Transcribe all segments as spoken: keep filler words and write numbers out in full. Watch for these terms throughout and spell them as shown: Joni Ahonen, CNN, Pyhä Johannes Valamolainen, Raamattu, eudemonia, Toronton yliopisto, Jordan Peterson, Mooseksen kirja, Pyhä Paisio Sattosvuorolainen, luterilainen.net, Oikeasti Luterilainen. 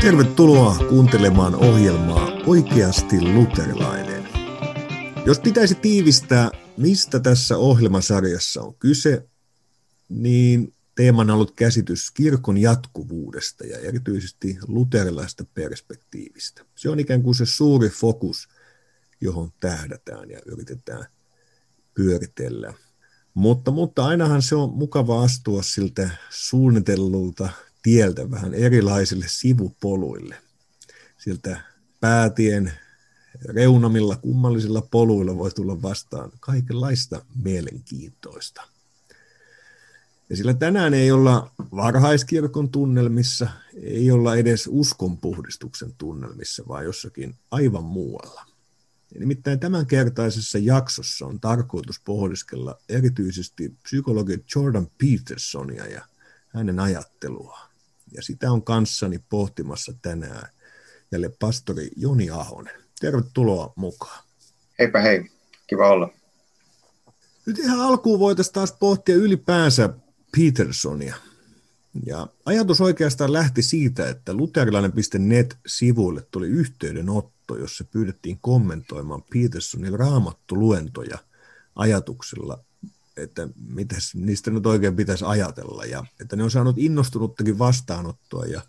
Tervetuloa kuuntelemaan ohjelmaa Oikeasti Luterilainen. Jos pitäisi tiivistää, mistä tässä ohjelmasarjassa on kyse, niin teemana on ollut käsitys kirkon jatkuvuudesta ja erityisesti luterilaista perspektiivistä. Se on ikään kuin se suuri fokus, johon tähdätään ja yritetään pyöritellä. Mutta, mutta ainahan se on mukava astua siltä suunnitellulta tieltä vähän erilaisille sivupoluille. Siltä päätien reunamilla kummallisilla poluilla voi tulla vastaan kaikenlaista mielenkiintoista. Ja sillä tänään ei olla varhaiskirkon tunnelmissa, ei olla edes uskonpuhdistuksen tunnelmissa, vaan jossakin aivan muualla. Ja nimittäin tämänkertaisessa jaksossa on tarkoitus pohdiskella erityisesti psykologi Jordan Petersonia ja hänen ajatteluaan. Ja sitä on kanssani pohtimassa tänään jälleen pastori Joni Ahonen. Tervetuloa mukaan. Heipä hei, kiva olla. Nyt ihan alkuun voitaisiin taas pohtia ylipäänsä Petersonia. Ja ajatus oikeastaan lähti siitä, että luterilainen piste net-sivuille tuli yhteydenotto, jossa pyydettiin kommentoimaan Petersonin raamattuluentoja ajatuksella, että mitä niistä nyt oikein pitäisi ajatella. Ja että ne on saanut innostunuttakin vastaanottoa ja,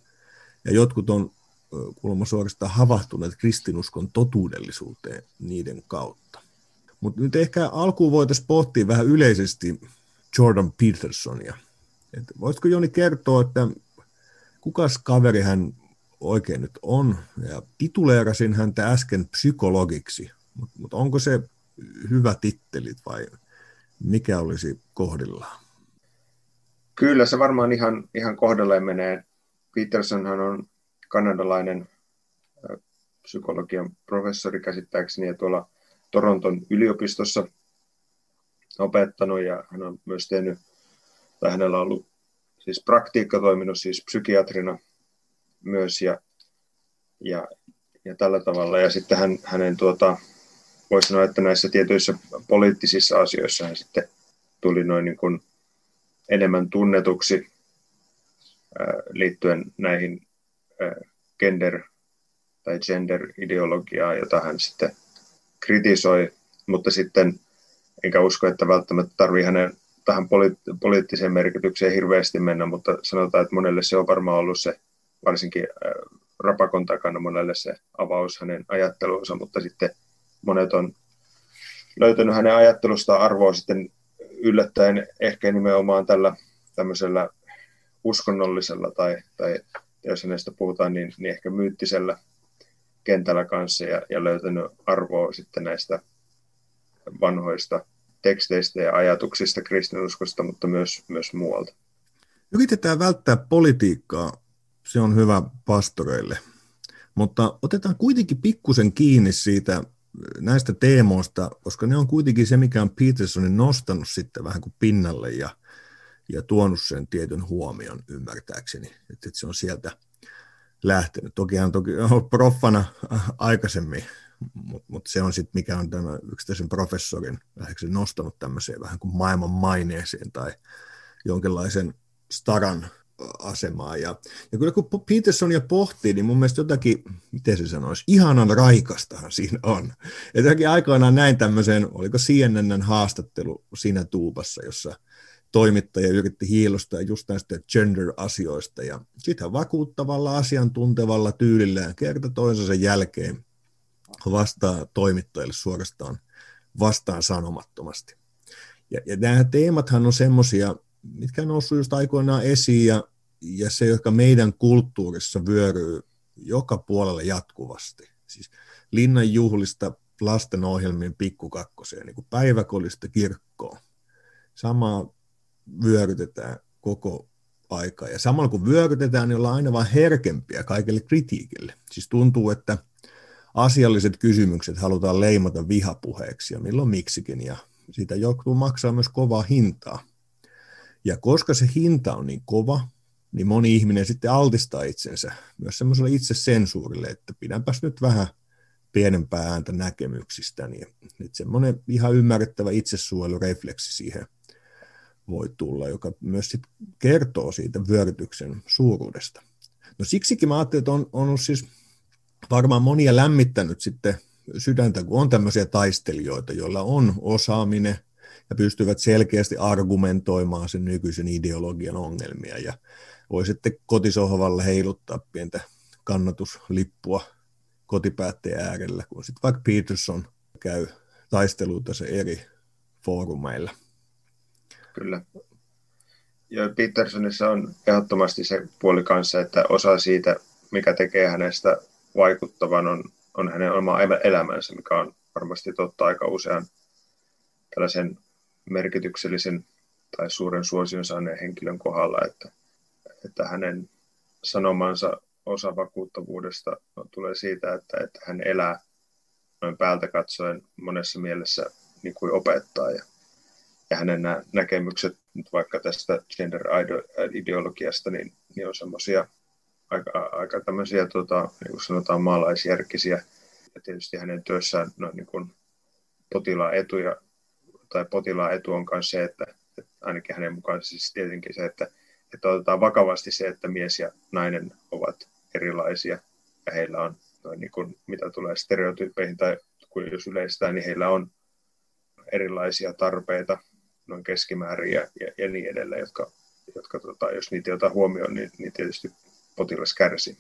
ja jotkut on kuulemma suorastaan havahtuneet kristinuskon totuudellisuuteen niiden kautta. Mutta nyt ehkä alkuun voitaisiin pohtia vähän yleisesti Jordan Petersonia. Et voisitko Joni kertoa, että kukas kaveri hän oikein nyt on? Ja tituleerasin häntä äsken psykologiksi, mutta mut onko se hyvä titteli vai mikä olisi kohdillaan? Kyllä se varmaan ihan, ihan kohdalleen menee. Petersonhan on kanadalainen psykologian professori käsittääkseni ja tuolla Toronton yliopistossa opettanut ja hän on myös tehnyt, tai hänellä on ollut siis praktiikka toiminut siis psykiatrina myös ja, ja, ja tällä tavalla. Ja sitten hän, hänen tuota, voisi sanoa, että näissä tietyissä poliittisissa asioissa hän sitten tuli noin niin kuin enemmän tunnetuksi ää, liittyen näihin ää, gender- tai gender-ideologiaan, jota hän sitten kritisoi, mutta sitten enkä usko, että välttämättä tarvii hänen tähän poli- poliittiseen merkitykseen hirveästi mennä, mutta sanotaan, että monelle se on varmaan ollut se, varsinkin rapakon takana monelle se avaus hänen ajattelunsa, mutta sitten monet on löytänyt hänen ajattelustaan arvoa sitten yllättäen ehkä nimenomaan tällä tämmöisellä uskonnollisella tai, tai jos hänestä puhutaan, niin, niin ehkä myyttisellä kentällä kanssa ja, ja löytänyt arvoa sitten näistä vanhoista teksteistä ja ajatuksista kristinuskosta, mutta myös, myös muualta. Yritetään välttää politiikkaa, se on hyvä pastoreille, mutta otetaan kuitenkin pikkusen kiinni siitä näistä teemoista, koska ne on kuitenkin se, mikä on Petersonin nostanut sitten vähän kuin pinnalle ja, ja tuonut sen tietyn huomion ymmärtääkseni, että se on sieltä lähtenyt. Tokihan toki on ollut proffana aikaisemmin, mutta mut se on sitten, mikä on tämän yksittäisen professorin lähdeksi nostanut tämmöiseen vähän kuin maailman maineeseen tai jonkinlaisen staran asemaan. Ja, ja kyllä kun Petersonia pohtii, niin mun mielestä jotakin, miten se sanoisi, ihanan raikastahan siinä on. Ja jotakin aikoinaan näin tämmöisen, oliko C N N haastattelu siinä tuupassa, jossa toimittaja yritti hiilostaa just näistä gender-asioista, ja sitä vakuuttavalla, asiantuntevalla tyylillään kerta toisensa jälkeen vastaa toimittajille suorastaan vastaan sanomattomasti. Ja, ja nämä teemathan on semmoisia, mitkä on noussut just aikoinaan esiin, ja, ja se, joka meidän kulttuurissa vyöryy joka puolella jatkuvasti. Siis linnanjuhlista lastenohjelmiin pikkukakkoseen, niin kuin päiväkodista kirkkoon. Samaa vyörytetään koko aika. Ja samalla kun vyörytetään, niin ollaan aina vaan herkempiä kaikelle kritiikille. Siis tuntuu, että asialliset kysymykset halutaan leimata vihapuheeksi ja milloin miksikin. Ja siitä joutuu maksaa myös kovaa hintaa. Ja koska se hinta on niin kova, niin moni ihminen sitten altistaa itsensä myös semmoiselle itsesensuurille, että pidänpäs nyt vähän pienempää ääntä näkemyksistäni. Että semmoinen ihan ymmärrettävä itsesuojelurefleksi siihen voi tulla, joka myös sit kertoo siitä vyörytyksen suuruudesta. No siksikin mä ajattelin, että on, on ollut siis varmaan monia lämmittänyt sitten sydäntä, kun on tämmöisiä taistelijoita, joilla on osaaminen ja pystyvät selkeästi argumentoimaan sen nykyisen ideologian ongelmia ja voi sitten kotisohvalla heiluttaa pientä kannatuslipua kotipäätteen äärellä, kun sitten vaikka Peterson käy taisteluita se eri foorumeilla. Kyllä. Ja Petersonissa on ehdottomasti se puoli kanssa, että osa siitä, mikä tekee hänestä vaikuttavan, on, on hänen oma elämänsä, mikä on varmasti totta aika usean tällaisen merkityksellisen tai suuren suosion saaneen henkilön kohdalla, että, että hänen sanomansa osa vakuuttavuudesta tulee siitä, että, että hän elää noin päältä katsoen monessa mielessä niin kuin opettaa. Ja, ja hänen nämä näkemykset nyt vaikka tästä gender-ideologiasta, niin, niin on semmoisia aika, aika tämmöisiä, tota, niin kuin sanotaan, maalaisjärkisiä. Ja tietysti hänen työssään noin niin kuin potilaan etuja, tai potilaan etu on myös se, että, että ainakin hänen mukaan siis tietenkin se, että, että otetaan vakavasti se, että mies ja nainen ovat erilaisia ja heillä on, noin niin kuin, mitä tulee stereotyyppeihin tai kun jos yleistää, niin heillä on erilaisia tarpeita noin keskimäärin ja, ja, ja niin edelleen, jotka, jotka tota, jos niitä ei ota huomioon, niin, niin tietysti potilas kärsii.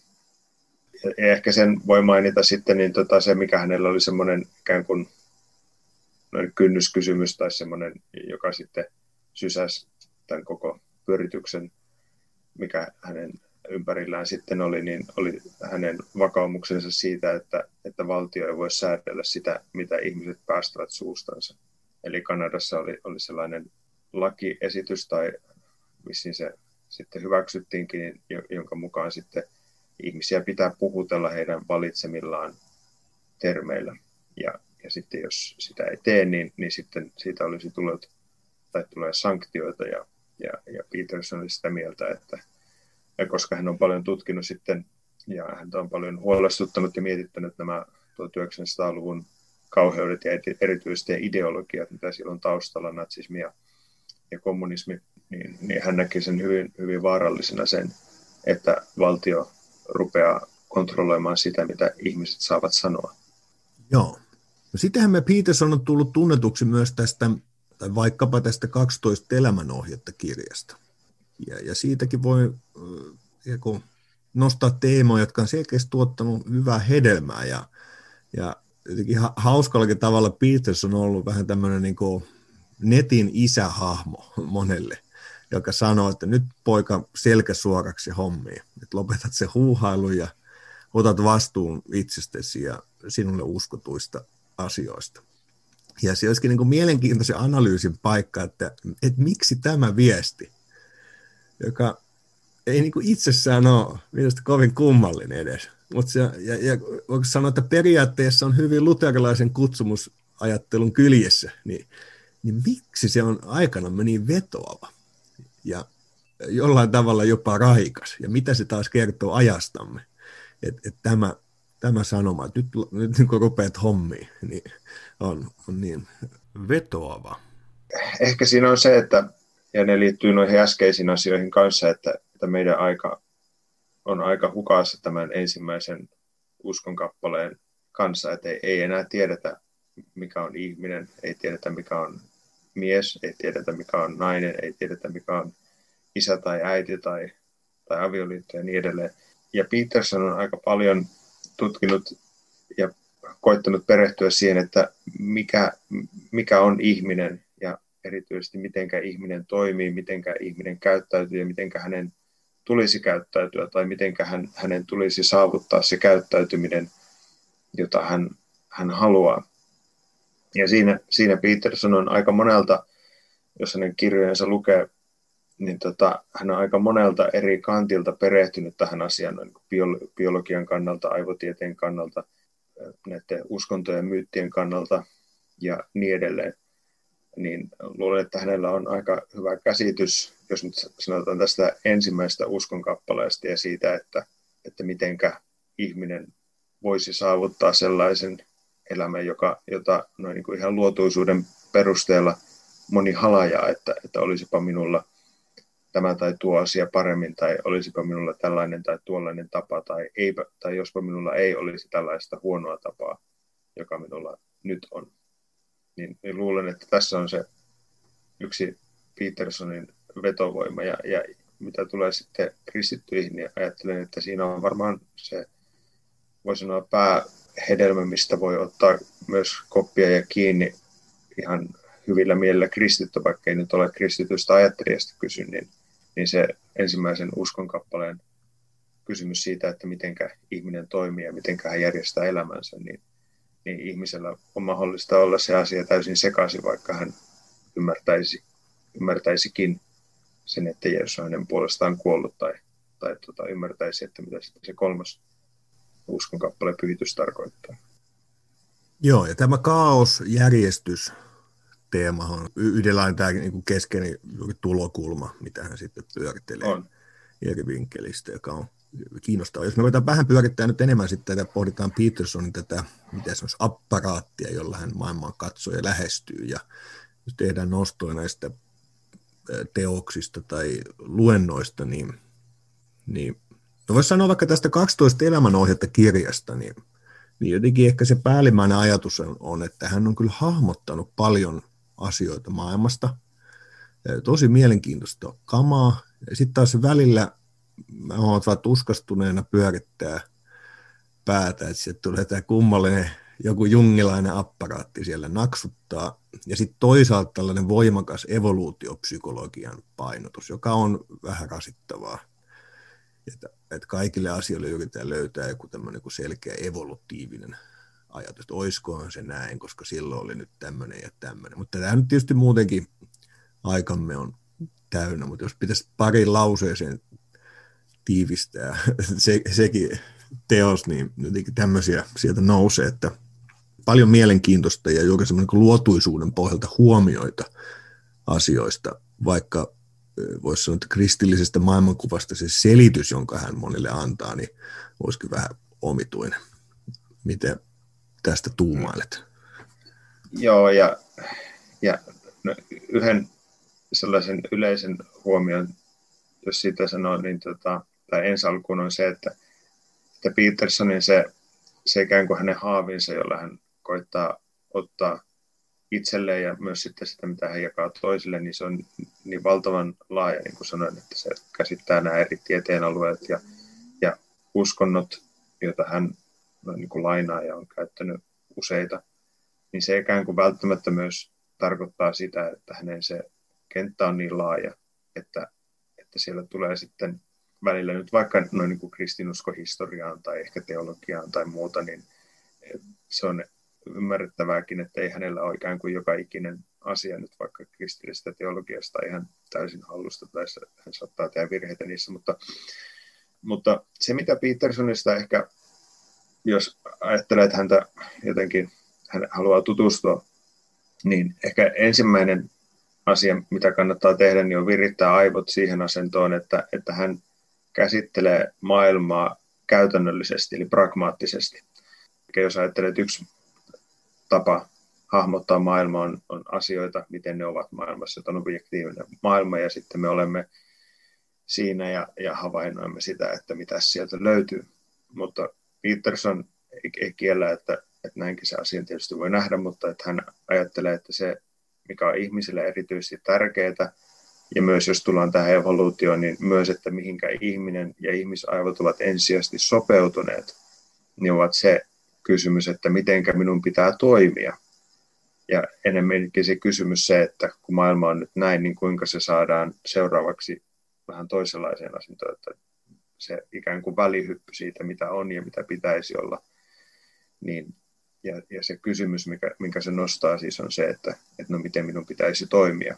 Ja, ja ehkä sen voi mainita sitten niin tota, se, mikä hänellä oli semmoinen ikään kuin noin kynnyskysymys tai semmoinen, joka sitten sysäsi tämän koko pyörityksen, mikä hänen ympärillään sitten oli, niin oli hänen vakaumuksensa siitä, että, että valtio ei voi säädellä sitä, mitä ihmiset päästävät suustansa. Eli Kanadassa oli, oli sellainen lakiesitys, tai missä se sitten hyväksyttiinkin, jonka mukaan sitten ihmisiä pitää puhutella heidän valitsemillaan termeillä. Ja, ja sitten jos sitä ei tee, niin, niin sitten siitä olisi tullut, tai tulee sanktioita, ja, ja, ja Peterson oli sitä mieltä, että ja koska hän on paljon tutkinut sitten, ja häntä on paljon huolestuttanut ja mietittänyt nämä tuhatyhdeksänsataaluvun kauheudet ja erityisesti ideologiat, mitä siellä on taustalla, natsismi ja, ja kommunismi, niin, niin hän näki sen hyvin, hyvin vaarallisena sen, että valtio rupeaa kontrolloimaan sitä, mitä ihmiset saavat sanoa. Joo. No sitähän me Peterson on tullut tunnetuksi myös tästä, tai vaikkapa tästä kaksitoista elämänohjetta kirjasta. Ja, ja siitäkin voi äh, nostaa teemoja, jotka on selkeästi tuottanut hyvää hedelmää. Ja, ja jotenkin ha- hauskallakin tavalla Peterson on ollut vähän tämmöinen niin kuin netin isähahmo monelle, joka sanoo, että nyt poika selkä suoraksi hommiin. Että lopetat se huuhailu ja otat vastuun itsestäsi ja sinulle uskotuista asioista. Ja se olisikin niin kuin mielenkiintoisen analyysin paikka, että, että miksi tämä viesti, joka ei niin kuin itsessään ole mielestäni kovin kummallinen edes. Mut se, ja, ja voiko sanoa, että periaatteessa on hyvin luterilaisen kutsumusajattelun kyljessä, niin, niin miksi se on aikanamme niin vetoava ja jollain tavalla jopa raikas? Ja mitä se taas kertoo ajastamme? Että et tämä, tämä sanoma, että nyt, nyt niin kun rupeat hommiin, niin on, on niin vetoava. Ehkä siinä on se, että ja ne liittyy noihin äskeisiin asioihin kanssa, että, että meidän aika on aika hukassa tämän ensimmäisen uskonkappaleen kanssa, että ei, ei enää tiedetä, mikä on ihminen, ei tiedetä, mikä on mies, ei tiedetä, mikä on nainen, ei tiedetä, mikä on isä tai äiti tai, tai avioliitto ja niin edelleen. Ja Peterson on aika paljon tutkinut ja koittanut perehtyä siihen, että mikä, mikä on ihminen ja erityisesti mitenkä ihminen toimii, mitenkä ihminen käyttäytyy ja mitenkä hänen tulisi käyttäytyä tai mitenkä hän, hänen tulisi saavuttaa se käyttäytyminen, jota hän, hän haluaa. Ja siinä, siinä Peterson on aika monelta, jos hänen kirjojensa lukee, niin tota, hän on aika monelta eri kantilta perehtynyt tähän asiaan niin bio, biologian kannalta, aivotieteen kannalta, näiden uskontojen myyttien kannalta ja niin edelleen. Niin luulen, että hänellä on aika hyvä käsitys, jos nyt sanotaan tästä ensimmäisestä uskonkappaleesta ja siitä, että, että mitenkä ihminen voisi saavuttaa sellaisen elämän, joka, jota noin niin kuin ihan luotuisuuden perusteella moni halajaa, että, että olisipa minulla tämä tai tuo asia paremmin, tai olisipa minulla tällainen tai tuollainen tapa, tai, ei, tai jospa minulla ei olisi tällaista huonoa tapaa, joka minulla nyt on. Niin, niin luulen, että tässä on se yksi Petersonin vetovoima, ja, ja mitä tulee sitten kristittyihin, niin ajattelen, että siinä on varmaan se, voi sanoa, päähedelmä, mistä voi ottaa myös koppia ja kiinni ihan hyvillä mielellä kristitty, vaikka ei nyt ole kristitystä ajattelijasta kysy, niin, niin se ensimmäisen uskonkappaleen kysymys siitä, että mitenkä ihminen toimii ja mitenkä hän järjestää elämänsä, niin, niin ihmisellä on mahdollista olla se asia täysin sekaisin, vaikka hän ymmärtäisi, ymmärtäisikin sen, että Jeesus on hänen puolestaan kuollut, tai, tai tuota, ymmärtäisi, että mitä sitten se kolmas uskonkappale pyhitys tarkoittaa. Joo, ja tämä kaosjärjestys teema on yhdenlainen tämä keskeinen tulokulma, mitä hän sitten pyörittelee on eri vinkkelistä, joka on kiinnostavaa. Jos me voidaan vähän pyörittää nyt enemmän sitten, että pohditaan Petersonin tätä, mitä se on, apparaattia, jolla hän maailmaa katsoo ja lähestyy, ja jos tehdään nostoja näistä teoksista tai luennoista, niin, niin no voisi sanoa vaikka tästä kaksitoista elämänohjetta kirjasta, niin, niin jotenkin ehkä se päällimmäinen ajatus on, on, että hän on kyllä hahmottanut paljon asioita maailmasta, tosi mielenkiintoista kamaa, ja sitten taas välillä mä oon vaan tuskastuneena pyörittää päätä, että sieltä tulee tämä kummallinen joku jungilainen apparaatti siellä naksuttaa, ja sitten toisaalta tällainen voimakas evoluutiopsykologian painotus, joka on vähän rasittavaa, että, että kaikille asioille yritetään löytää joku tämmöinen selkeä evolutiivinen ajatus, että oiskohan se näin, koska silloin oli nyt tämmöinen ja tämmöinen, mutta tämä nyt tietysti muutenkin aikamme on täynnä, mutta jos pitäisi pari lauseeseen tiivistää se, sekin teos, niin jotenkin tämmöisiä sieltä nousee, että paljon mielenkiintoista ja juuri semmoinen luotuisuuden pohjalta huomioita asioista, vaikka voisi sanoa, että kristillisestä maailmankuvasta se selitys, jonka hän monille antaa, niin olisikin vähän omituinen. Miten tästä tuumailet? Joo, ja, ja no, yhden sellaisen yleisen huomion, jos siitä sanoo, niin tota, tai ensi alkuun on se, että, että Petersonin se, se ikään kuin hänen haavinsa, jolla hän koittaa ottaa itselleen ja myös sitten sitä, mitä hän jakaa toisille, niin se on niin valtavan laaja, niin kuin sanoin, että se käsittää nämä eri tieteenalueet ja, ja uskonnot, joita hän no, niin kuin lainaa ja on käyttänyt useita, niin se ikään kuin välttämättä myös tarkoittaa sitä, että hänen se kenttä on niin laaja, että, että siellä tulee sitten välillä nyt vaikka noin niin kuin kristinuskohistoriaan tai ehkä teologiaan tai muuta, niin se on ymmärrettävääkin, että ei hänellä ole ikään kuin joka ikinen asia nyt vaikka kristillisestä teologiasta ihan täysin hallusta, tai hän saattaa tehdä virheitä niissä, mutta, mutta se mitä Petersonista ehkä, jos ajattelee, että häntä jotenkin hän haluaa tutustua, niin ehkä ensimmäinen asia, mitä kannattaa tehdä, niin on virittää aivot siihen asentoon, että, että hän käsittelee maailmaa käytännöllisesti, eli pragmaattisesti. Eli jos ajattelee, että yksi tapa hahmottaa maailmaa on, on asioita, miten ne ovat maailmassa, että on objektiivinen maailma, ja sitten me olemme siinä ja, ja havainnoimme sitä, että mitä sieltä löytyy. Mutta Peterson ei, ei kiellä, että, että näinkin se asia tietysti voi nähdä, mutta että hän ajattelee, että se, mikä on ihmisille erityisesti tärkeää, ja myös jos tullaan tähän evoluutioon, niin myös, että mihinkä ihminen ja ihmisaivot ovat ensisijaisesti sopeutuneet, niin ovat se kysymys, että mitenkä minun pitää toimia. Ja enemmänkin se kysymys se, että kun maailma on nyt näin, niin kuinka se saadaan seuraavaksi vähän toisenlaiseen asentoon, että se ikään kuin välihyppy siitä, mitä on ja mitä pitäisi olla. Niin, ja, ja se kysymys, mikä, minkä se nostaa siis on se, että, että no miten minun pitäisi toimia.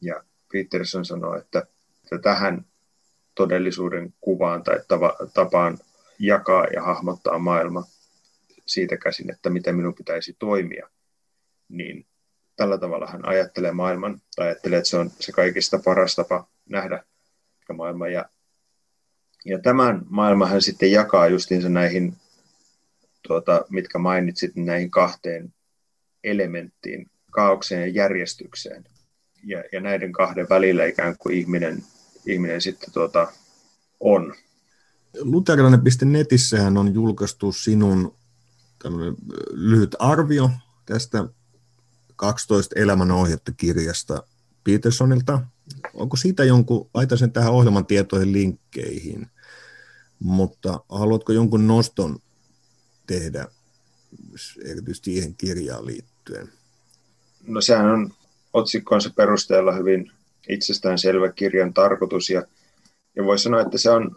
Ja Peterson sanoi, että, että tähän todellisuuden kuvaan tai tava, tapaan jakaa ja hahmottaa maailma siitä käsin, että miten minun pitäisi toimia, niin tällä tavalla hän ajattelee maailman, tai ajattelee, että se on se kaikista paras tapa nähdä maailma. Ja, ja tämän maailman hän sitten jakaa justiinsa näihin, tuota, mitkä mainitsit, näihin kahteen elementtiin, kaaokseen ja järjestykseen. Ja, ja näiden kahden välillä ikään kuin ihminen ihminen sitten tuota, on. luterilainen piste netissähän on julkaistu sinun tämmöinen lyhyt arvio tästä kaksitoista elämänohjetta kirjasta Petersonilta. Onko siitä jonkun, laitan sen tähän ohjelman tietoihin linkkeihin, mutta haluatko jonkun noston tehdä erityisesti siihen kirjaan liittyen? No sehän on otsikkonsa perusteella hyvin itsestäänselvä kirjan tarkoitus ja, ja voi sanoa, että se on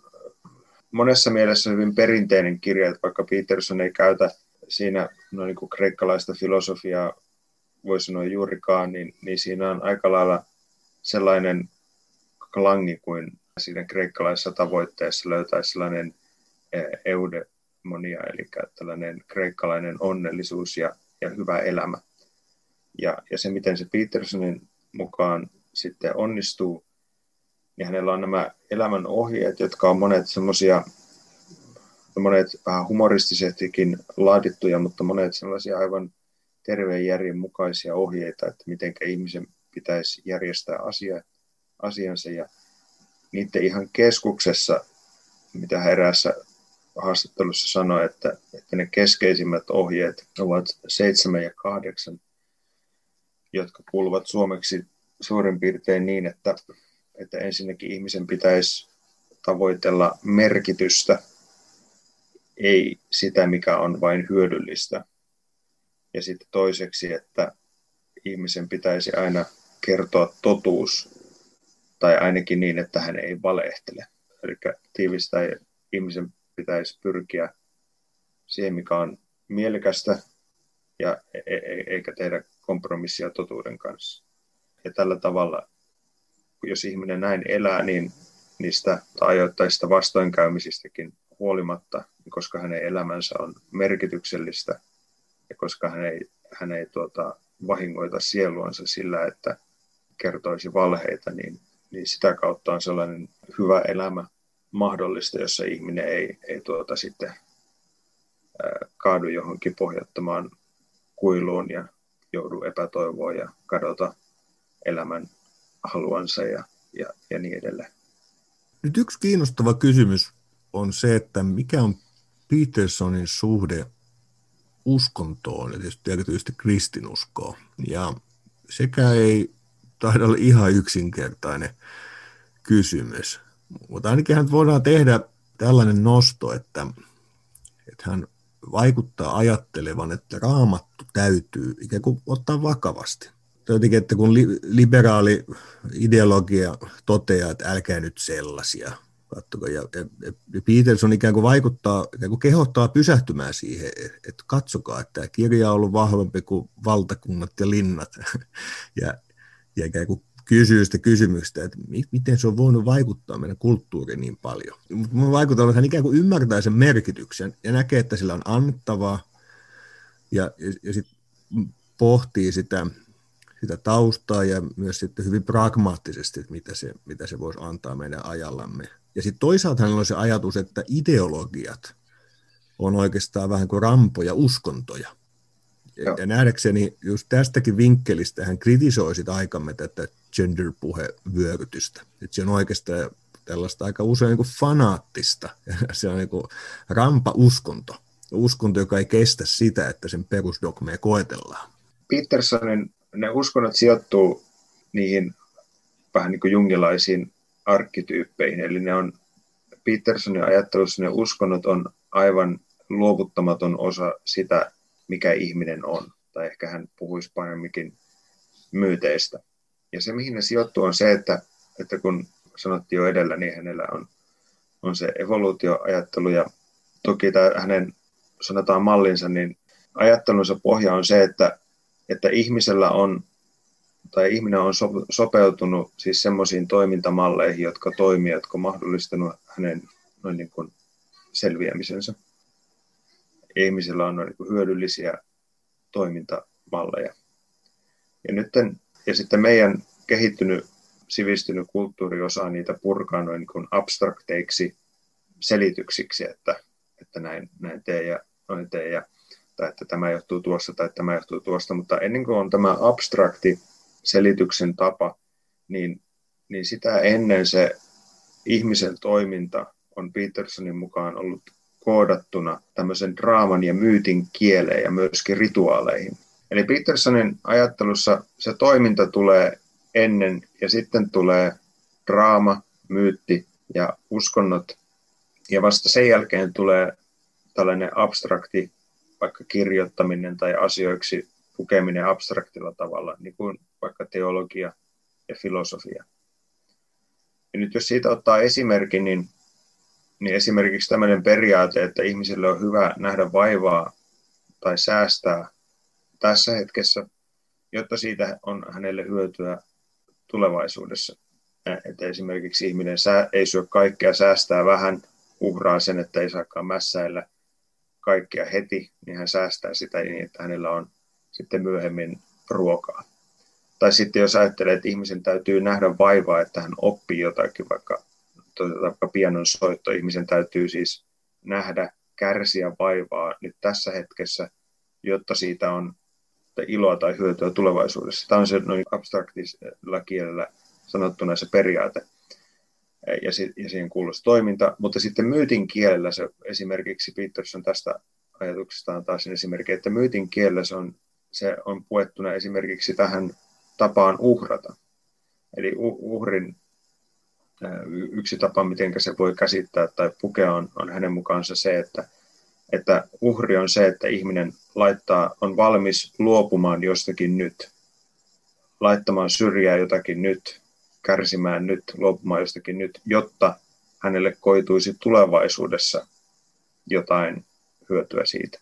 monessa mielessä hyvin perinteinen kirja, että vaikka Peterson ei käytä siinä no niin kuin kreikkalaista filosofiaa, voi sanoa juurikaan, niin, niin siinä on aika lailla sellainen klangi kuin siinä kreikkalaisessa tavoitteessa löytäisi sellainen eudemonia, eli tällainen kreikkalainen onnellisuus ja, ja hyvä elämä. Ja, ja se, miten se Petersonin mukaan sitten onnistuu, niin hänellä on nämä elämän ohjeet, jotka on monet semmoisia, monet vähän humoristisestikin laadittuja, mutta monet sellaisia aivan terveen järjen mukaisia ohjeita, että miten ihmisen pitäisi järjestää asia, asiansa. Ja niiden ihan keskuksessa, mitä hän eräässä haastattelussa sanoi, että, että ne keskeisimmät ohjeet ovat seitsemän ja kahdeksan, jotka kuuluvat suomeksi suurin piirtein niin, että, että ensinnäkin ihmisen pitäisi tavoitella merkitystä, ei sitä, mikä on vain hyödyllistä. Ja sitten toiseksi, että ihmisen pitäisi aina kertoa totuus, tai ainakin niin, että hän ei valehtele. Eli tiivistää, ihmisen pitäisi pyrkiä siihen, mikä on mielekästä, ja e- e- eikä tehdä kompromissia totuuden kanssa. Ja tällä tavalla, jos ihminen näin elää, niin niistä ajoittaisista vastoinkäymisistäkin huolimatta, koska hänen elämänsä on merkityksellistä, ja koska hän ei, hän ei tuota, vahingoita sieluansa sillä, että kertoisi valheita, niin, niin sitä kautta on sellainen hyvä elämä mahdollista, jossa ihminen ei, ei tuota, sitten, ää, kaadu johonkin pohjattomaan kuiluun ja joudu epätoivoon ja kadota elämän haluansa ja, ja, ja niin edelleen. Nyt yksi kiinnostava kysymys on se, että mikä on Petersonin suhde uskontoon, ja tietysti erityisesti kristinuskoon. Ja sekä ei taida olla ihan yksinkertainen kysymys, mutta ainakin hän voidaan tehdä tällainen nosto, että, että hän vaikuttaa ajattelevan, että Raamattu täytyy ikään kuin ottaa vakavasti. Jotenkin, että kun liberaali ideologia toteaa, että älkää nyt sellaisia, ja Peterson ikään kuin vaikuttaa, ikään kuin kehottaa pysähtymään siihen, että katsokaa, että tämä kirja on ollut vahvempi kuin valtakunnat ja linnat. Ja, ja ikään kuin kysyy sitä kysymystä, että miten se on voinut vaikuttaa meidän kulttuuriin niin paljon. Mutta minun vaikuttaa, että hän ikään kuin ymmärtää sen merkityksen ja näkee, että sillä on annettavaa. Ja, ja sitten pohtii sitä, sitä taustaa ja myös sitten hyvin pragmaattisesti, että mitä se, mitä se voisi antaa meidän ajallamme. Ja sitten toisaalta hänellä on se ajatus, että ideologiat on oikeastaan vähän kuin rampoja uskontoja. Ja, ja nähdäkseni just tästäkin vinkkelistä hän kritisoi sitä aikamme tätä gender-puhevyörytystä. Että se on oikeastaan tällaista aika usein niin kuin fanaattista. Se on niin kuin rampa-uskonto. Uskonto, joka ei kestä sitä, että sen perusdogmeja koetellaan. Petersonin ne uskonnot sijoittuu niihin vähän niin kuin jungilaisiin arkkityyppeihin, eli ne on Petersonin ajattelussa ne uskonnot on aivan luovuttamaton osa sitä, mikä ihminen on, tai ehkä hän puhuisi paremminkin myyteistä. Ja se, mihin ne sijoittuu, on se, että, että kun sanottiin jo edellä, niin hänellä on, on se evoluutioajattelu, ja toki tämä hänen, sanotaan mallinsa, niin ajattelunsa pohja on se, että, että ihmisellä on tai ihminen on sopeutunut siis semmoisiin toimintamalleihin, jotka toimii, jotka on mahdollistanut hänen noin niin kuin selviämisensä. Ihmisellä on noin niin kuin hyödyllisiä toimintamalleja. Ja, nyt, ja sitten meidän kehittynyt, sivistynyt kulttuuri osaa niitä purkaa noin niin kuin abstrakteiksi selityksiksi, että, että näin, näin tee ja noin tee, ja, tai että tämä johtuu tuosta tai tämä johtuu tuosta. Mutta ennen kuin on tämä abstrakti selityksen tapa, niin, niin sitä ennen se ihmisen toiminta on Petersonin mukaan ollut koodattuna tämmöisen draaman ja myytin kieleen ja myöskin rituaaleihin. Eli Petersonin ajattelussa se toiminta tulee ennen ja sitten tulee draama, myytti ja uskonnot. Ja vasta sen jälkeen tulee tällainen abstrakti, vaikka kirjoittaminen tai asioiksi pukeminen abstraktilla tavalla, niin kuin vaikka teologia ja filosofia. Ja nyt jos siitä ottaa esimerkin, niin, niin esimerkiksi tämmöinen periaate, että ihmisille on hyvä nähdä vaivaa tai säästää tässä hetkessä, jotta siitä on hänelle hyötyä tulevaisuudessa. Että esimerkiksi ihminen ei syö kaikkea, säästää vähän, uhraa sen, että ei saakaan mässäillä kaikkea heti, niin hän säästää sitä niin, että hänellä on sitten myöhemmin ruokaa. Tai sitten jos ajattelee, että ihmisen täytyy nähdä vaivaa, että hän oppii jotakin, vaikka, vaikka pianon soitto, ihmisen täytyy siis nähdä, kärsiä vaivaa nyt tässä hetkessä, jotta siitä on iloa tai hyötyä tulevaisuudessa. Tämä on se noin abstraktisella kielellä sanottuna se periaate ja siihen kuuluisi toiminta, mutta sitten myytin kielellä se esimerkiksi, Peterson tästä ajatuksesta on taas esimerkki, että myytin kielellä se on, se on puettuna esimerkiksi tähän tapaan uhrata. Eli uhrin yksi tapa, miten se voi käsittää tai pukea, on, on hänen mukaansa se, että, että uhri on se, että ihminen laittaa, on valmis luopumaan jostakin nyt, laittamaan syrjään jotakin nyt, kärsimään nyt, luopumaan jostakin nyt, jotta hänelle koituisi tulevaisuudessa jotain hyötyä siitä.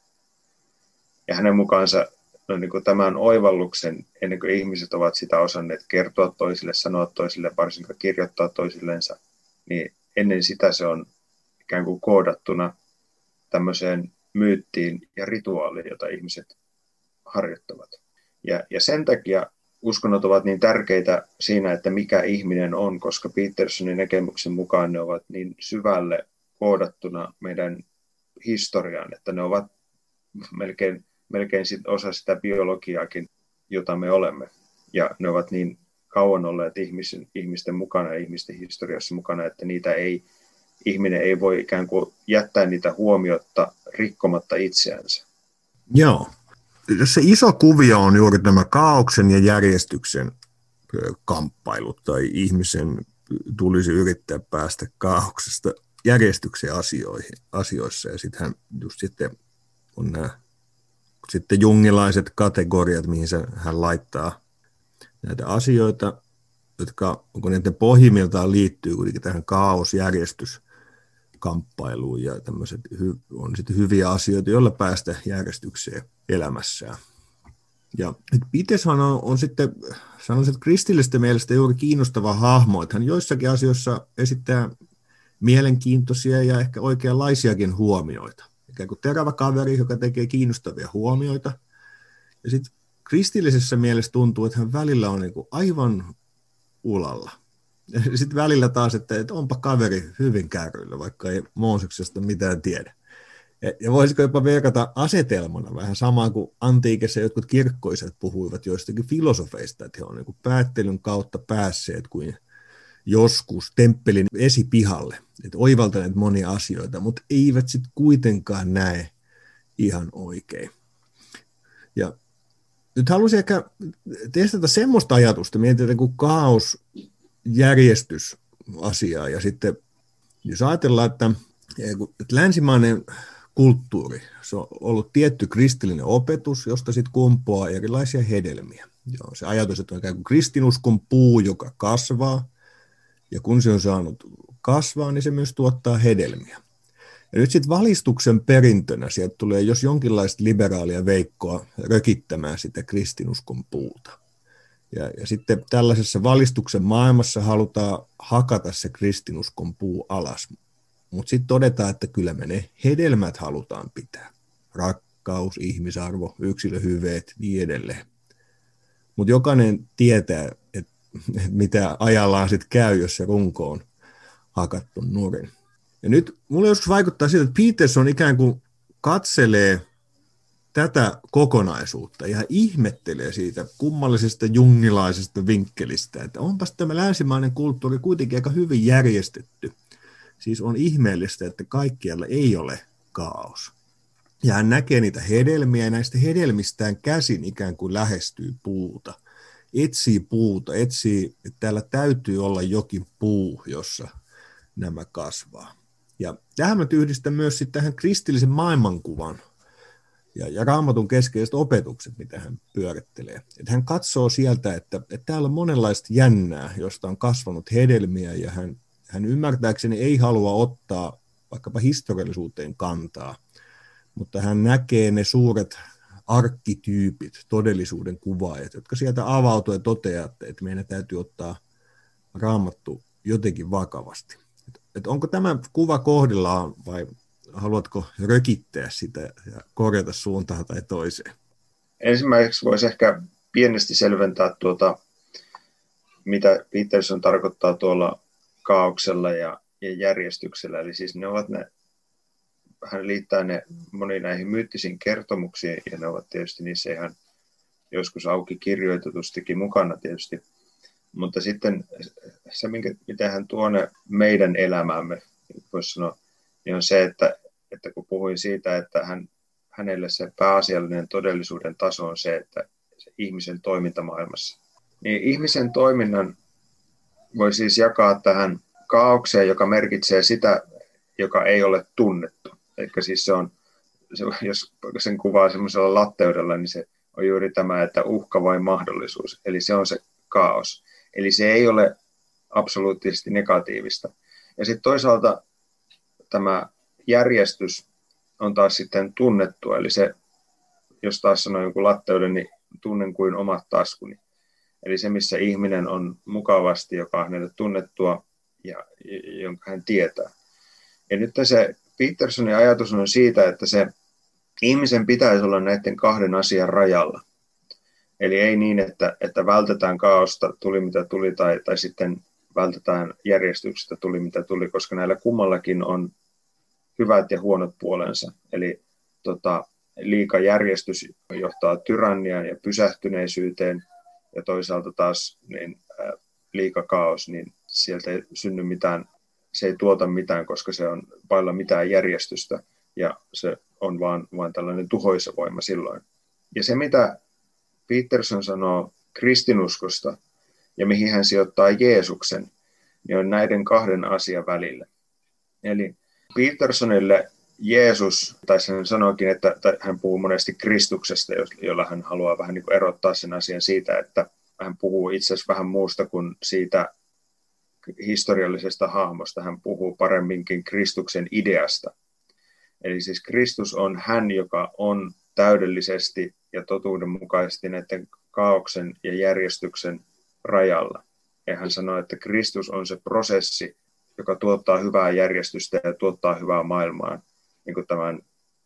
Ja hänen mukaansa no niin kuin tämän oivalluksen, ennen kuin ihmiset ovat sitä osanneet kertoa toisille, sanoa toisille, varsinkin kirjoittaa toisillensa, niin ennen sitä se on ikään kuin koodattuna tämmöiseen myyttiin ja rituaaliin, jota ihmiset harjoittavat. Ja, ja sen takia uskonnot ovat niin tärkeitä siinä, että mikä ihminen on, koska Petersonin näkemyksen mukaan ne ovat niin syvälle koodattuna meidän historiaan, että ne ovat melkein, melkein sit osa sitä biologiaakin, jota me olemme. Ja ne ovat niin kauan olleet ihmisten, ihmisten mukana ja ihmisten historiassa mukana, että niitä ei, ihminen ei voi ikään kuin jättää niitä huomiotta rikkomatta itseänsä. Joo. Se iso kuvio on juuri tämä kaaoksen ja järjestyksen kamppailu, tai ihmisen tulisi yrittää päästä kaauksesta järjestykseen asioihin, asioissa, ja sittenhän just sitten on nämä sitten jungilaiset kategoriat, mihin hän laittaa näitä asioita, jotka onko niiden pohjimmiltaan liittyy kuitenkin tähän kaaosjärjestys kamppailuun ja tämmöiset on sitten hyviä asioita, joilla päästä järjestykseen elämässään. Ja Peterson on, on sitten, sanoisin, että kristillisten mielestä juuri kiinnostava hahmo, että hän joissakin asioissa esittää mielenkiintoisia ja ehkä oikeanlaisiakin huomioita. Ikään kuin terävä kaveri, joka tekee kiinnostavia huomioita. Ja sitten kristillisessä mielessä tuntuu, että hän välillä on niin kuin aivan ulalla. Sitten välillä taas, että, että onpa kaveri hyvin kärryillä, vaikka ei Mooseksesta mitään tiedä. Ja voisiko jopa verrata asetelmana vähän samaa kuin antiikissa jotkut kirkkoiset puhuivat joistakin filosofeista, että he on niin päättelyn kautta päässeet kuin joskus temppelin esipihalle, että oivaltaneet monia asioita, mutta eivät sitten kuitenkaan näe ihan oikein. Ja nyt haluaisin ehkä testata semmoista ajatusta, mietitään kuin kaos, järjestysasiaa. Ja sitten jos ajatellaan, että, että länsimainen kulttuuri, se on ollut tietty kristillinen opetus, josta sitten kumpuaa erilaisia hedelmiä. Ja se ajatus, että on ikään kuin kristinuskon puu, joka kasvaa, ja kun se on saanut kasvaa, niin se myös tuottaa hedelmiä. Ja nyt sitten valistuksen perintönä sieltä tulee, jos jonkinlaista liberaalia veikkoa rökittämään sitä kristinuskon puuta. Ja, ja sitten tällaisessa valistuksen maailmassa halutaan hakata se kristinuskon puu alas. Mutta sitten todetaan, että kyllä me ne hedelmät halutaan pitää. Rakkaus, ihmisarvo, yksilöhyveet, niin edelleen. Mutta jokainen tietää, että mitä ajallaan sitten käy, jos se runko on hakattu nurin. Ja nyt mulle joskus vaikuttaa siltä, että Peterson ikään kuin katselee tätä kokonaisuutta ja ihmettelee siitä kummallisesta jungilaisesta vinkkelistä, että onpas tämä länsimainen kulttuuri kuitenkin aika hyvin järjestetty. Siis on ihmeellistä, että kaikkialla ei ole kaaos. Ja hän näkee niitä hedelmiä ja näistä hedelmistään käsin ikään kuin lähestyy puuta. Etsii puuta, etsii, että täällä täytyy olla jokin puu, jossa nämä kasvaa. Ja tähän mä yhdistän myös sitten tähän kristillisen maailmankuvan ja, ja Raamatun keskeiset opetukset, mitä hän pyörittelee. Että hän katsoo sieltä, että, että täällä on monenlaista jännää, josta on kasvanut hedelmiä, ja hän, hän ymmärtääkseni ei halua ottaa vaikkapa historiallisuuteen kantaa, mutta hän näkee ne suuret arkkityypit, todellisuuden kuvaajat, jotka sieltä avautuu ja toteaa, että meidän täytyy ottaa Raamattu jotenkin vakavasti. Et onko tämä kuva kohdillaan vai haluatko rökittää sitä ja korjata suuntaan tai toiseen? Ensimmäiseksi voisi ehkä pienesti selventää, tuota, mitä Peterson tarkoittaa tuolla kaauksella ja, ja järjestyksellä. Eli siis ne ovat ne, hän liittää ne moniin näihin myyttisiin kertomuksiin, ja ne ovat tietysti niissä ihan joskus auki kirjoitetustikin mukana tietysti. Mutta sitten se, minkä, mitä hän tuo meidän elämäämme, voisi sanoa, niin on se, että, että kun puhuin siitä, että hän, hänelle se pääasiallinen todellisuuden taso on se, että se ihmisen toimintamaailmassa. Niin ihmisen toiminnan voi siis jakaa tähän kaaukseen, joka merkitsee sitä, joka ei ole tunnettu. Eli siis se on, se, jos sen kuvaa semmoisella latteudella, niin se on juuri tämä, että uhka vai mahdollisuus. Eli se on se kaos. Eli se ei ole absoluuttisesti negatiivista. Ja sitten toisaalta tämä järjestys on taas sitten tunnettua. Eli se, jos taas sanoo jonkun latteuden, niin tunnen kuin omat taskuni. Eli se, missä ihminen on mukavasti, joka on hänelle tunnettua ja jonka hän tietää. Ja nyt se Petersonin ajatus on siitä, että se ihmisen pitäisi olla näiden kahden asian rajalla. Eli ei niin, että, että vältetään kaaosta, tuli mitä tuli, tai, tai sitten vältetään järjestyksestä, tuli mitä tuli, koska näillä kummallakin on hyvät ja huonot puolensa. Eli tota, liika järjestys johtaa tyranniaan ja pysähtyneisyyteen, ja toisaalta taas niin, äh, liika kaaos, niin sieltä ei synny mitään, se ei tuota mitään, koska se on vailla mitään järjestystä, ja se on vaan, vaan tällainen tuhoisa voima silloin. Ja se, mitä Peterson sanoo kristinuskosta ja mihin hän sijoittaa Jeesuksen, niin on näiden kahden asian välillä. Eli Petersonille Jeesus, tai hän sanoikin, että hän puhuu monesti Kristuksesta, jolla hän haluaa vähän niin kuin erottaa sen asian siitä, että hän puhuu itse asiassa vähän muusta kuin siitä historiallisesta hahmosta. Hän puhuu paremminkin Kristuksen ideasta. Eli siis Kristus on hän, joka on täydellisesti ja totuudenmukaisesti näiden kaaoksen ja järjestyksen rajalla. Ja hän sanoi, että Kristus on se prosessi, joka tuottaa hyvää järjestystä ja tuottaa hyvää maailmaa, niin kuin tämän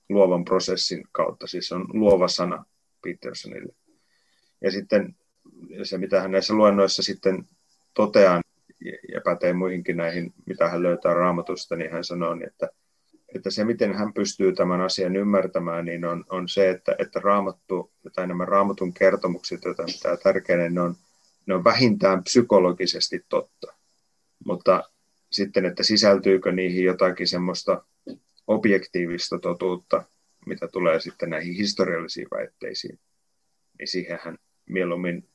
luovan prosessin kautta. Siis on luova sana Petersonille. Ja sitten se, mitä hän näissä luennoissa sitten toteaa, ja pätee muihinkin näihin, mitä hän löytää Raamatusta, niin hän sanoo, että että se, miten hän pystyy tämän asian ymmärtämään, niin on, on se, että, että Raamattu, tai nämä Raamatun kertomukset, joita pitää tärkeänä, ne on, ne on vähintään psykologisesti totta. Mutta sitten, että sisältyykö niihin jotakin semmoista objektiivista totuutta, mitä tulee sitten näihin historiallisiin väitteisiin, niin siihen hän mieluummin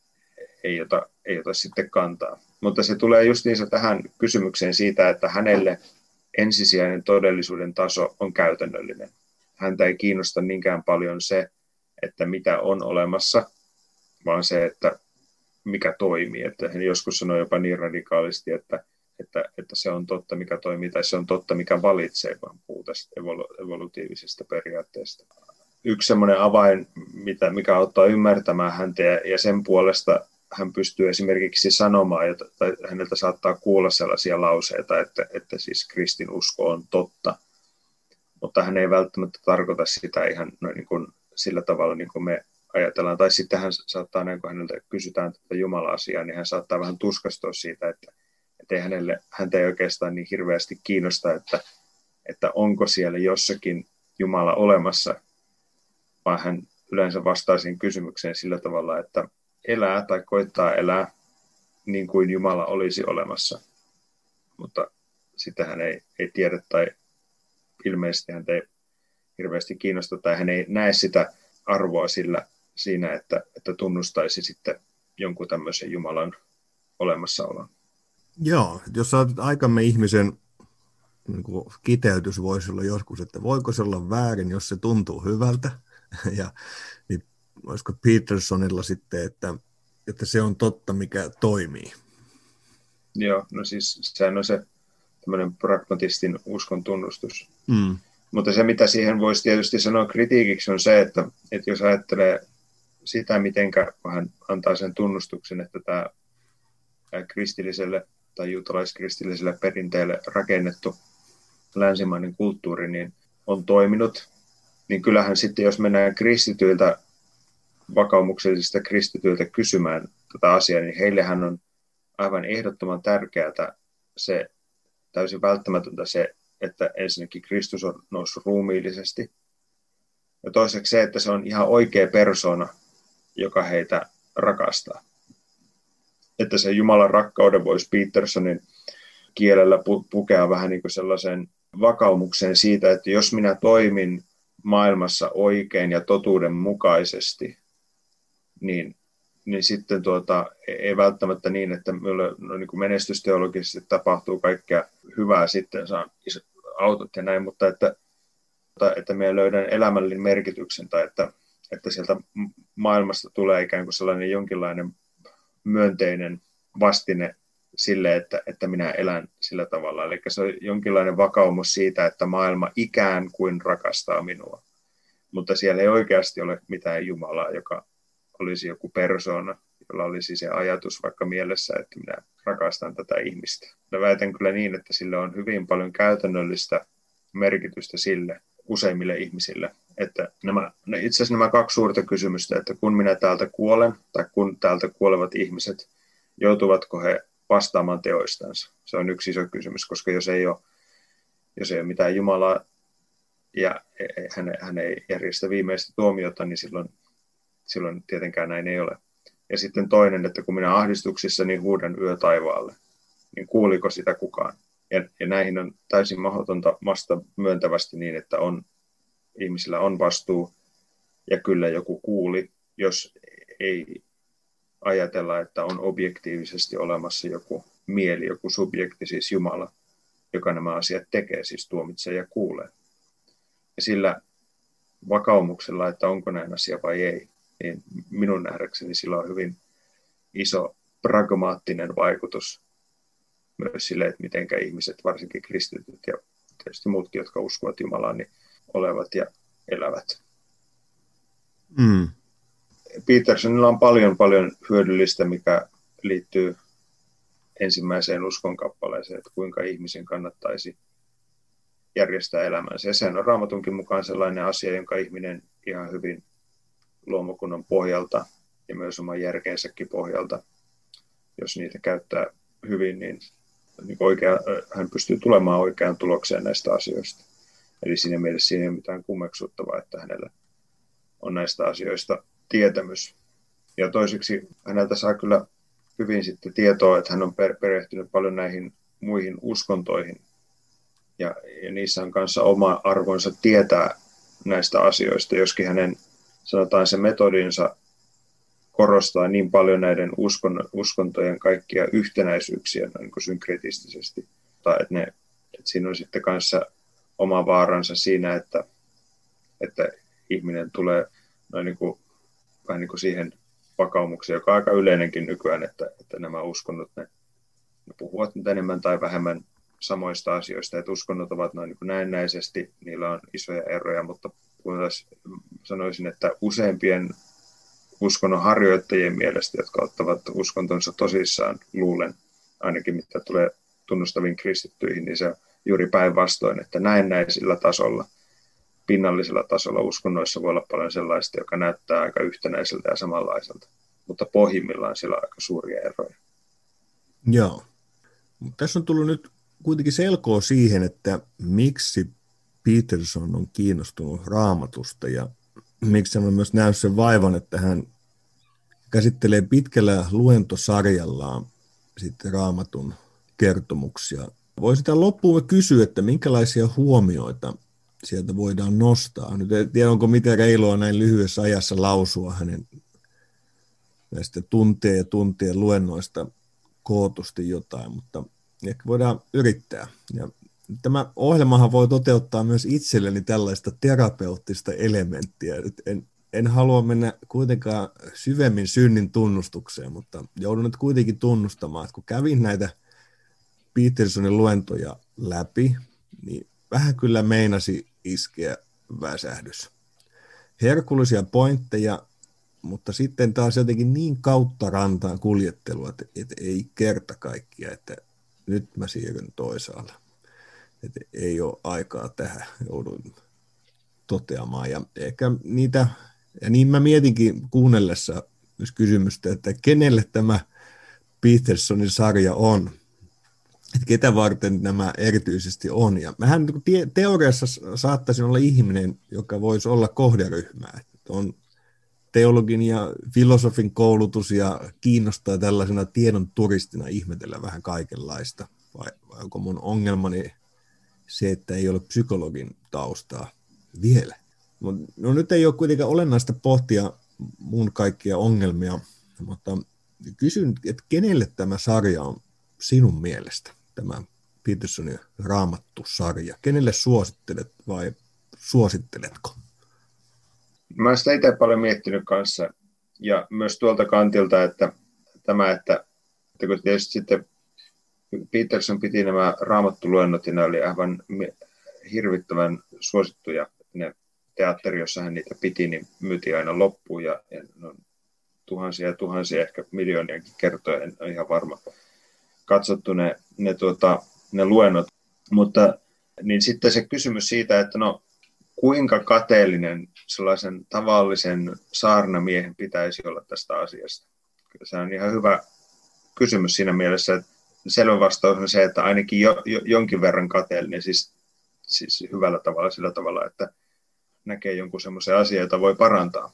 ei ota, ei ota sitten kantaa. Mutta se tulee just niissä tähän kysymykseen siitä, että hänelle ensisijainen todellisuuden taso on käytännöllinen. Häntä ei kiinnosta niinkään paljon se, että mitä on olemassa, vaan se, että mikä toimii. Että hän joskus sanoi jopa niin radikaalisti, että, että, että se on totta, mikä toimii, tai se on totta, mikä valitsee, vaan puhuu tästä evolu- evolutiivisesta periaatteesta. Yksi semmoinen avain, mitä, mikä auttaa ymmärtämään häntä, ja sen puolesta hän pystyy esimerkiksi sanomaan, tai häneltä saattaa kuulla sellaisia lauseita, että, että siis kristinusko on totta, mutta hän ei välttämättä tarkoita sitä ihan noin niin kuin sillä tavalla, niin kuin me ajatellaan. Tai sitten hän saattaa, kun häneltä kysytään tätä Jumala-asiaa, niin hän saattaa vähän tuskastua siitä, että, että ei hänelle, häntä ei oikeastaan niin hirveästi kiinnosta, että, että onko siellä jossakin Jumala olemassa, vaan hän yleensä vastaa siihen kysymykseen sillä tavalla, että elää tai koittaa elää niin kuin Jumala olisi olemassa, mutta sitä hän ei, ei tiedä tai ilmeisesti hän ei hirveästi kiinnosta tai hän ei näe sitä arvoa sillä, siinä, että, että tunnustaisi sitten jonkun tämmöisen Jumalan olemassaolon. Joo, jos saat aikamme ihmisen niin kuin kiteytys voisi olla joskus, että voiko se olla väärin, jos se tuntuu hyvältä, ja niin olisiko Petersonilla sitten, että, että se on totta, mikä toimii. Joo, no siis sehän on se tämmöinen pragmatistin uskon tunnustus. Mm. Mutta se, mitä siihen voisi tietysti sanoa kritiikiksi, on se, että, että jos ajattelee sitä, mitenkä vähän antaa sen tunnustuksen, että tämä kristilliselle tai juutalaiskristilliselle perinteelle rakennettu länsimainen kulttuuri niin on toiminut, niin kyllähän sitten, jos mennään kristityiltä, vakaumuksellisista kristityiltä kysymään tätä asiaa, niin heillehän on aivan ehdottoman tärkeää se, täysin välttämätöntä se, että ensinnäkin Kristus on noussut ruumiillisesti, ja toiseksi se, että se on ihan oikea persoona, joka heitä rakastaa. Että se Jumalan rakkauden voisi Petersonin kielellä pukea vähän niin kuin sellaiseen vakaumukseen siitä, että jos minä toimin maailmassa oikein ja totuuden mukaisesti, niin, niin sitten tuota, ei välttämättä niin, että minulle no niin kuin menestysteologisesti tapahtuu kaikkea hyvää, sitten saan isot autot ja näin, mutta että, että me löydän elämällinen merkityksen tai että, että sieltä maailmasta tulee ikään kuin sellainen jonkinlainen myönteinen vastine sille, että, että minä elän sillä tavalla. Eli se on jonkinlainen vakaumus siitä, että maailma ikään kuin rakastaa minua. Mutta siellä ei oikeasti ole mitään Jumalaa, joka olisi joku persoona, jolla olisi se ajatus vaikka mielessä, että minä rakastan tätä ihmistä. Ja väitän kyllä niin, että sillä on hyvin paljon käytännöllistä merkitystä sille useimmille ihmisille. Että nämä, no itse asiassa nämä kaksi suurta kysymystä, että kun minä täältä kuolen tai kun täältä kuolevat ihmiset, joutuvatko he vastaamaan teoistansa? Se on yksi iso kysymys, koska jos ei ole, jos ei ole mitään Jumalaa ja hän, hän ei järjestä viimeistä tuomiota, niin silloin, silloin tietenkään näin ei ole. Ja sitten toinen, että kun minä ahdistuksissa, niin huudan yö taivaalle, niin kuuliko sitä kukaan? Ja, ja näihin on täysin mahdotonta vastata myöntävästi niin, että on, ihmisillä on vastuu ja kyllä joku kuuli, jos ei ajatella, että on objektiivisesti olemassa joku mieli, joku subjekti, siis Jumala, joka nämä asiat tekee, siis tuomitsee ja kuulee. Ja sillä vakaumuksella, että onko näin asia vai ei, niin minun nähdäkseni sillä on hyvin iso pragmaattinen vaikutus myös sille, että mitenkä ihmiset, varsinkin kristityt ja tietysti muutkin, jotka uskovat Jumalaan, niin olevat ja elävät. Mm. Petersonilla on paljon, paljon hyödyllistä, mikä liittyy ensimmäiseen uskonkappaleeseen, että kuinka ihmisen kannattaisi järjestää elämänsä. Ja sehän on Raamatunkin mukaan sellainen asia, jonka ihminen ihan hyvin luomakunnan pohjalta ja myös oman järkeensäkin pohjalta, jos niitä käyttää hyvin, niin oikea, hän pystyy tulemaan oikeaan tulokseen näistä asioista. Eli siinä mielessä siinä ei ole mitään kummeksuttavaa, että hänellä on näistä asioista tietämys. Ja toiseksi häneltä saa kyllä hyvin sitten tietoa, että hän on perehtynyt paljon näihin muihin uskontoihin. Ja, ja niissä on kanssa oma arvonsa tietää näistä asioista, joskin hänen, sanotaan se metodinsa, korostaa niin paljon näiden uskon, uskontojen kaikkia yhtenäisyyksiä niin kuin synkretistisesti. Tai että, ne, että siinä on sitten kanssa oma vaaransa siinä, että, että ihminen tulee noin niin kuin, vähän niin kuin siihen vakaumukseen, joka on aika yleinenkin nykyään, että, että nämä uskonnot, ne, ne puhuvat nyt enemmän tai vähemmän samoista asioista, että uskonnot ovat noin niin kuin näennäisesti, niillä on isoja eroja, mutta sanoisin, että useimpien uskonnon harjoittajien mielestä, jotka ottavat uskontonsa tosissaan, luulen, ainakin mitä tulee tunnustaviin kristittyihin, niin se juuri päinvastoin, että näennäisillä tasolla, pinnallisella tasolla uskonnoissa voi olla paljon sellaista, joka näyttää aika yhtenäiseltä ja samanlaiselta, mutta pohjimmillaan sillä on aika suuria eroja. Joo. Tässä on tullut nyt kuitenkin selkoa siihen, että miksi Peterson on kiinnostunut Raamatusta ja miksi hän on myös nähnyt sen vaivan, että hän käsittelee pitkällä luentosarjallaan sitten Raamatun kertomuksia. Voi sitä loppuun kysyä, että minkälaisia huomioita sieltä voidaan nostaa. Nyt en tiedä, onko miten reilua näin lyhyessä ajassa lausua hänen näistä tunteja ja tuntien luennoista kootusti jotain, mutta ehkä voidaan yrittää. Ja tämä ohjelmahan voi toteuttaa myös itselleni tällaista terapeuttista elementtiä. Nyt en, en halua mennä kuitenkaan syvemmin synnin tunnustukseen, mutta joudun nyt kuitenkin tunnustamaan, että kun kävin näitä Petersonin luentoja läpi, niin vähän kyllä meinasi iskeä väsähdys. Herkullisia pointteja, mutta sitten taas jotenkin niin kautta rantaan kuljettelua, että, että ei kerta kaikkia, että nyt mä siirryn toisaalle. Että ei ole aikaa tähän, jouduin toteamaan. Ja ehkä niitä, ja niin mä mietinkin kuunnellessa myös kysymystä, että kenelle tämä Petersonin sarja on. Että ketä varten nämä erityisesti on. Ja mähän teoriassa saattaisin olla ihminen, joka voisi olla kohderyhmää. Että on teologin ja filosofin koulutus ja kiinnostaa tällaisena tiedon turistina ihmetellä vähän kaikenlaista. Vai, vai onko mun ongelmani se, että ei ole psykologin taustaa vielä? No nyt ei ole kuitenkaan olennaista pohtia mun kaikkia ongelmia, mutta kysyn, että kenelle tämä sarja on sinun mielestä? Tämä Petersonin Raamattu-sarja. Kenelle suosittelet vai suositteletko? Mä oon sitä itse paljon miettinyt kanssa ja myös tuolta kantilta, että tämä, että, että kun tietysti sitten Peterson piti nämä raamattuluennot ja ne oli aivan hirvittävän suosittuja. Ne teatteri, jossa hän niitä piti, niin myytiin aina loppuun ja, ja no, tuhansia ja tuhansia, ehkä miljooniakin kertoja, en ole ihan varma katsottu ne, ne, tuota, ne luennot, mutta niin sitten se kysymys siitä, että no kuinka kateellinen sellaisen tavallisen saarnamiehen pitäisi olla tästä asiasta. Se on ihan hyvä kysymys siinä mielessä, että selvä vastaus on se, että ainakin jo, jo, jonkin verran kateellinen, siis, siis hyvällä tavalla sillä tavalla, että näkee jonkun semmoisen asian, jota voi parantaa,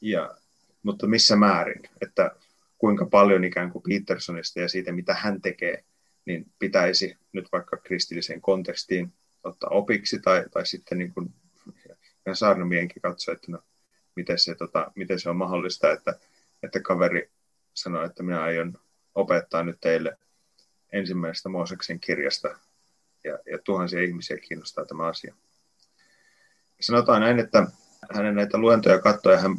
ja, mutta missä määrin, että kuinka paljon ikään kuin Petersonista ja siitä, mitä hän tekee, niin pitäisi nyt vaikka kristilliseen kontekstiin ottaa opiksi tai, tai sitten niin kuin saarnamiehenkin katsoa, että no, miten, se, tota, miten se on mahdollista, että, että kaveri sanoo, että minä aion opettaa nyt teille ensimmäisestä Mooseksen kirjasta ja, ja tuhansia ihmisiä kiinnostaa tämä asia. Sanotaan näin, että hänen näitä luentoja katsoo ja hän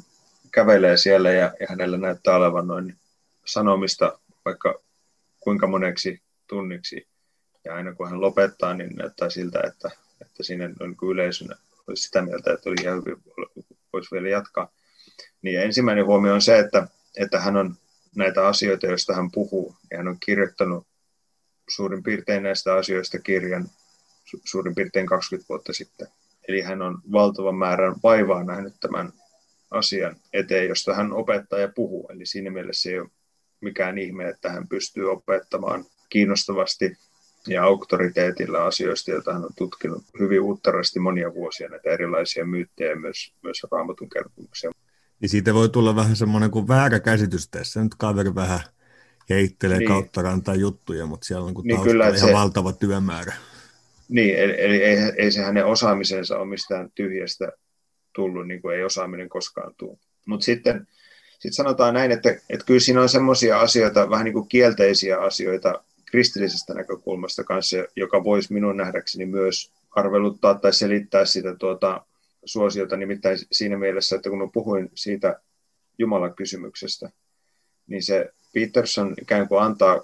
kävelee siellä ja, ja hänellä näyttää olevan noin sanomista vaikka kuinka moneksi tunniksi. Ja aina kun hän lopettaa, niin näyttää siltä, että, että siinä on yleisönä olisi sitä mieltä, että oli ihan hyvin, voisi vielä jatkaa. Niin ja ensimmäinen huomio on se, että, että hän on näitä asioita, joista hän puhuu. Ja hän on kirjoittanut suurin piirtein näistä asioista kirjan su- suurin piirtein kaksikymmentä vuotta sitten. Eli hän on valtavan määrän vaivaa nähnyt tämän asian eteen, josta hän opettaa ja puhuu. Eli siinä mielessä ei ole mikään ihme, että hän pystyy opettamaan kiinnostavasti ja auktoriteetilla asioista, joita hän on tutkinut hyvin uutterasti monia vuosia, näitä erilaisia myyttejä myös, myös Raamatun kertomuksia. Ja siitä voi tulla vähän semmoinen kuin väärä käsitys tässä. Nyt kaveri vähän heittelee niin kautta rantaa juttuja, mutta siellä on niin taustalla ihan se valtava työmäärä. Niin, eli, eli ei, ei se hänen osaamisensa ole mistään tyhjästä tullut, niin kuin ei osaaminen koskaan tule. Mutta sitten sit sanotaan näin, että, että kyllä siinä on semmoisia asioita, vähän niin kuin kielteisiä asioita kristillisestä näkökulmasta kanssa, joka voisi minun nähdäkseni myös arveluttaa tai selittää sitä tuota suosiota, nimittäin siinä mielessä, että kun puhuin siitä Jumalan kysymyksestä, niin se Peterson ikään kuin antaa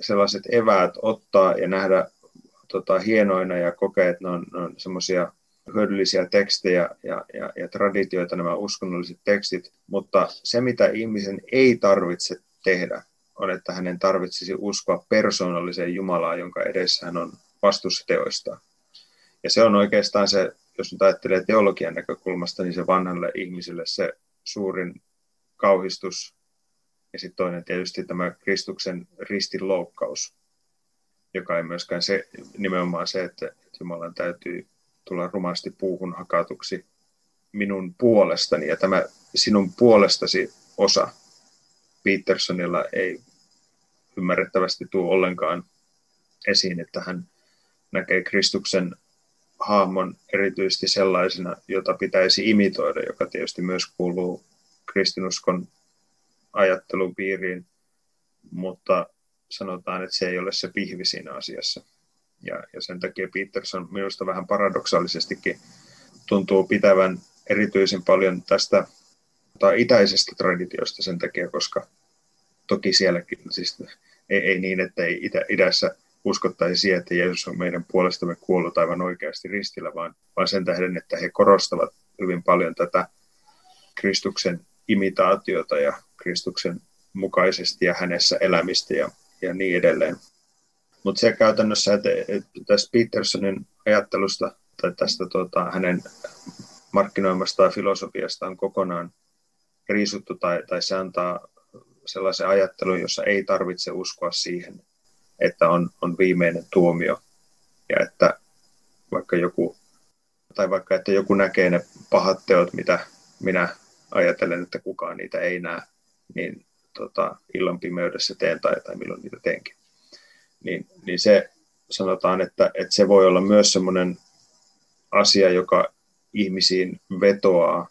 sellaiset eväät ottaa ja nähdä tota, hienoina ja kokea, että ne on, on semmoisia hyödyllisiä tekstejä ja, ja, ja traditioita, nämä uskonnolliset tekstit, mutta se, mitä ihmisen ei tarvitse tehdä, on, että hänen tarvitsisi uskoa persoonalliseen Jumalaan, jonka edessä hän on vastuussa teoistaan. Ja se on oikeastaan se, jos nyt ajattelee teologian näkökulmasta, niin se vanhalle ihmiselle se suurin kauhistus ja sitten toinen tietysti tämä Kristuksen ristin loukkaus, joka ei myöskään se, nimenomaan se, että Jumalan täytyy tulla rumasti puuhun hakatuksi minun puolestani ja tämä sinun puolestasi osa Petersonilla ei ymmärrettävästi tule ollenkaan esiin, että hän näkee Kristuksen hahmon erityisesti sellaisena, jota pitäisi imitoida, joka tietysti myös kuuluu kristinuskon ajattelupiiriin, mutta sanotaan, että se ei ole se pihvi siinä asiassa. Ja, ja sen takia Peterson minusta vähän paradoksaalisestikin tuntuu pitävän erityisen paljon tästä tai itäisestä traditiosta sen takia, koska toki sielläkin, siis ei, ei niin, että ei itä, idässä uskottaisi siihen, että Jeesus on meidän puolestamme kuollut aivan oikeasti ristillä, vaan, vaan sen tähden, että he korostavat hyvin paljon tätä Kristuksen imitaatiota ja Kristuksen mukaisesti ja hänessä elämistä ja, ja niin edelleen. Mutta se käytännössä, että, että tässä Petersonin ajattelusta tai tästä tuota, hänen markkinoimastaan filosofiasta on kokonaan riisuttu tai, tai se antaa sellaisen ajattelun, jossa ei tarvitse uskoa siihen, että on, on viimeinen tuomio ja että vaikka joku, tai vaikka, että joku näkee ne pahat teot, mitä minä ajattelen, että kukaan niitä ei näe, niin tota, illan pimeydessä teen tai, tai milloin niitä teenkin. Niin, niin se sanotaan, että, että se voi olla myös semmoinen asia, joka ihmisiin vetoaa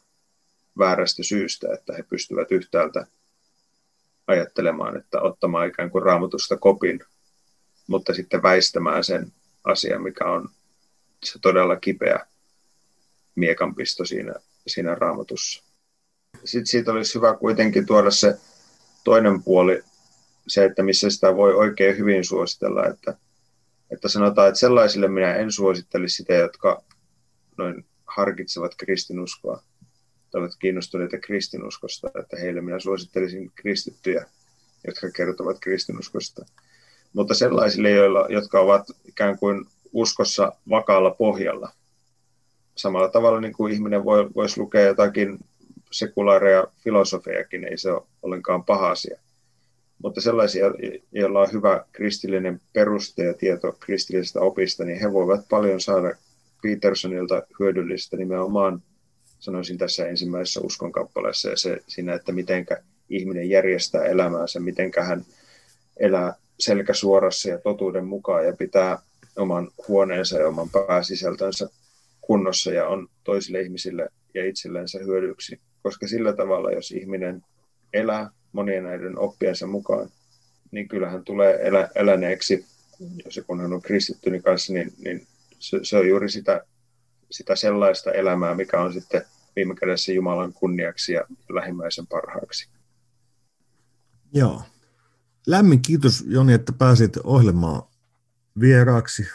väärästä syystä, että he pystyvät yhtäältä ajattelemaan, että ottamaan ikään kuin Raamatusta kopin, mutta sitten väistämään sen asian, mikä on se todella kipeä miekanpisto siinä, siinä Raamatussa. Sitten siitä olisi hyvä kuitenkin tuoda se toinen puoli, se, että missä sitä voi oikein hyvin suositella, että, että sanotaan, että sellaisille minä en suosittelisi sitä, jotka noin harkitsevat kristinuskoa, tai ovat kiinnostuneita kristinuskosta, että heille minä suosittelisin kristittyjä, jotka kertovat kristinuskosta. Mutta sellaisille, joilla, jotka ovat ikään kuin uskossa vakaalla pohjalla. Samalla tavalla niin kuin ihminen voi, voisi lukea jotakin sekulaareja filosofiakin, ei se ole ollenkaan paha asia. Mutta sellaisia, joilla on hyvä kristillinen peruste ja tieto kristillisestä opista, niin he voivat paljon saada Petersonilta hyödyllistä nimenomaan, sanoisin tässä ensimmäisessä uskonkappaleessa, ja se, siinä, että mitenkä ihminen järjestää elämäänsä, mitenkä hän elää selkäsuorassa ja totuuden mukaan ja pitää oman huoneensa ja oman pääsisältönsä kunnossa ja on toisille ihmisille ja itsellensä hyödyksi. Koska sillä tavalla, jos ihminen elää monien näiden oppiensa mukaan, niin kyllähän tulee elä, eläneeksi, jos kun hän on kristittyni kanssa, niin, niin se, se on juuri sitä, sitä sellaista elämää, mikä on sitten viime kädessä Jumalan kunniaksi ja lähimmäisen parhaaksi. Joo. Lämmin kiitos, Joni, että pääsit ohjelmaan vieraaksi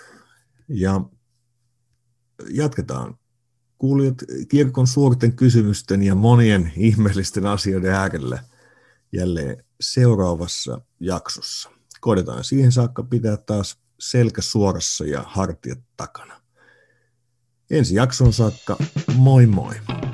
ja jatketaan. Kuulijat kirkon suurten kysymysten ja monien ihmeellisten asioiden äärellä jälleen seuraavassa jaksossa. Koitetaan siihen saakka pitää taas selkä suorassa ja hartiat takana. Ensi jakson saakka, moi moi!